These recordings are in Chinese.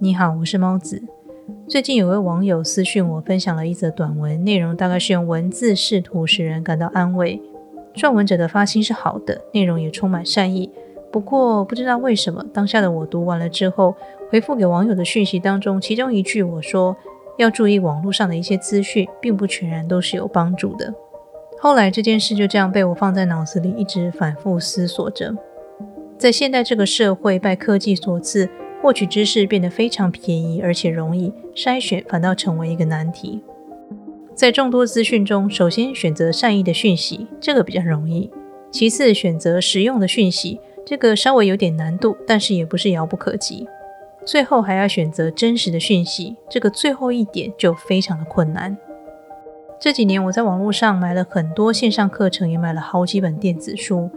你好，我是猫子。最近有位网友私讯我分享了一则短文，内容大概是用文字试图使人感到安慰。撰文者的发心是好的，内容也充满善意，不过不知道为什么，当下的我读完了之后，回复给网友的讯息当中，其中一句我说要注意网络上的一些资讯，并不全然都是有帮助的。后来这件事就这样被我放在脑子里，一直反复思索着。在现代这个社会，拜科技所赐，获取知识变得非常便宜而且容易，筛选反倒成为一个难题。在众多资讯中，首先选择善意的讯息，这个比较容易；其次选择实用的讯息，这个稍微有点难度，但是也不是遥不可及；最后还要选择真实的讯息，这个最后一点就非常的困难。这几年我在网络上买了很多线上课程，也买了好几本电子书，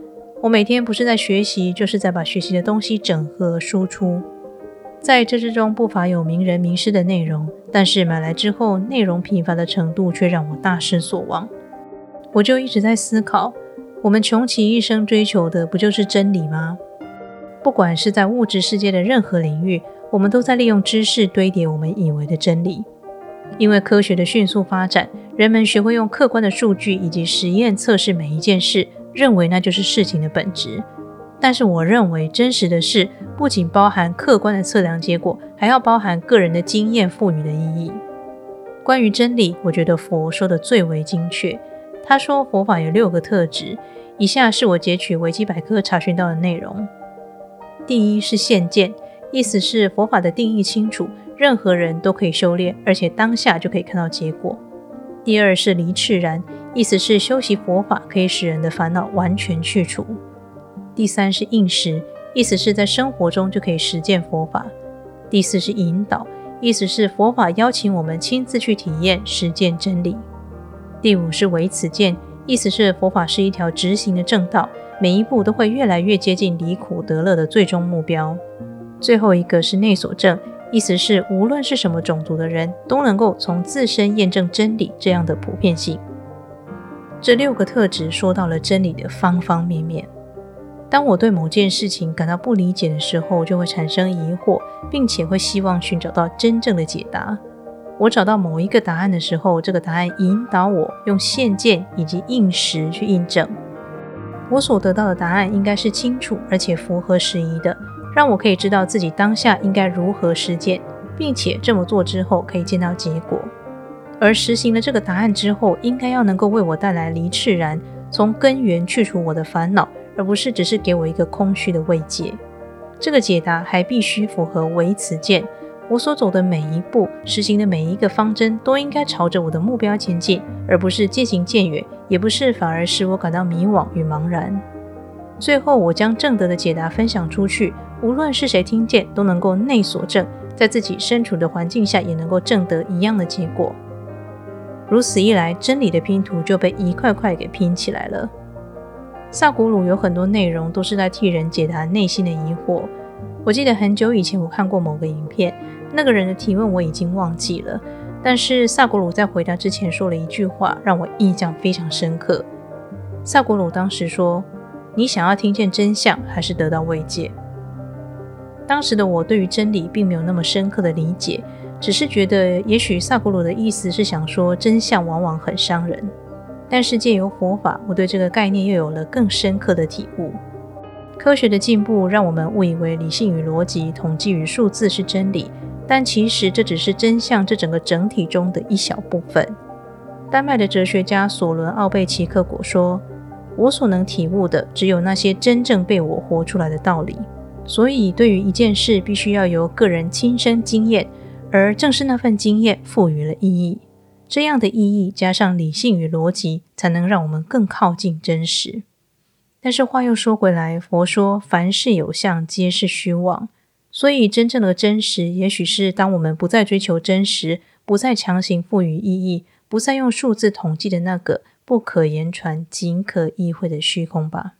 我每天不是在学习，就是在把学习的东西整合输出。在这之中不乏有名人名师的内容，但是买来之后，内容贫乏的程度却让我大失所望。我就一直在思考，我们穷其一生追求的不就是真理吗？不管是在物质世界的任何领域，我们都在利用知识堆叠我们以为的真理。因为科学的迅速发展，人们学会用客观的数据以及实验测试每一件事，认为那就是事情的本质。但是我认为真实的事不仅包含客观的测量结果，还要包含个人的经验赋予的意义。关于真理，我觉得佛说的最为精确。他说佛法有6个特质，以下是我截取维基百科查询到的内容。第一是现见，意思是佛法的定义清楚，任何人都可以修炼，而且当下就可以看到结果。第二是离炽然，意思是修习佛法可以使人的烦恼完全去除。第三是应时，意思是在生活中就可以实践佛法。第四是引导，意思是佛法邀请我们亲自去体验实践真理。第五是唯此见，意思是佛法是一条直行的正道，每一步都会越来越接近离苦得乐的最终目标。最后一个是内所证，意思是无论是什么种族的人都能够从自身验证真理这样的普遍性。这6个特质说到了真理的方方面面。当我对某件事情感到不理解的时候，就会产生疑惑，并且会希望寻找到真正的解答。我找到某一个答案的时候，这个答案引导我用现见以及应时去印证。我所得到的答案应该是清楚而且符合时宜的，让我可以知道自己当下应该如何实践，并且这么做之后可以见到结果。而实行了这个答案之后，应该要能够为我带来离炽然，从根源去除我的烦恼，而不是只是给我一个空虚的慰藉。这个解答还必须符合唯此见，我所走的每一步，实行的每一个方针都应该朝着我的目标前进，而不是渐行渐远，也不是反而使我感到迷惘与茫然。最后我将正德的解答分享出去，无论是谁听见都能够内所证，在自己身处的环境下也能够证得一样的结果。如此一来，真理的拼图就被一块块给拼起来了。萨古鲁有很多内容都是在替人解答内心的疑惑。我记得很久以前我看过某个影片，那个人的提问我已经忘记了，但是萨古鲁在回答之前说了一句话让我印象非常深刻。萨古鲁当时说，你想要听见真相还是得到慰藉？当时的我对于真理并没有那么深刻的理解，只是觉得也许萨古鲁的意思是想说真相往往很伤人。但是借由佛法，我对这个概念又有了更深刻的体悟。科学的进步让我们误以为理性与逻辑、统计与数字是真理，但其实这只是真相这整个整体中的一小部分。丹麦的哲学家索伦·奥贝奇克果说，我所能体悟的只有那些真正被我活出来的道理。所以对于一件事，必须要由个人亲身经验，而正是那份经验赋予了意义。这样的意义加上理性与逻辑，才能让我们更靠近真实。但是话又说回来，佛说凡事有相皆是虚妄，所以真正的真实，也许是当我们不再追求真实，不再强行赋予意义，不再用数字统计的那个不可言传仅可意会的虚空吧。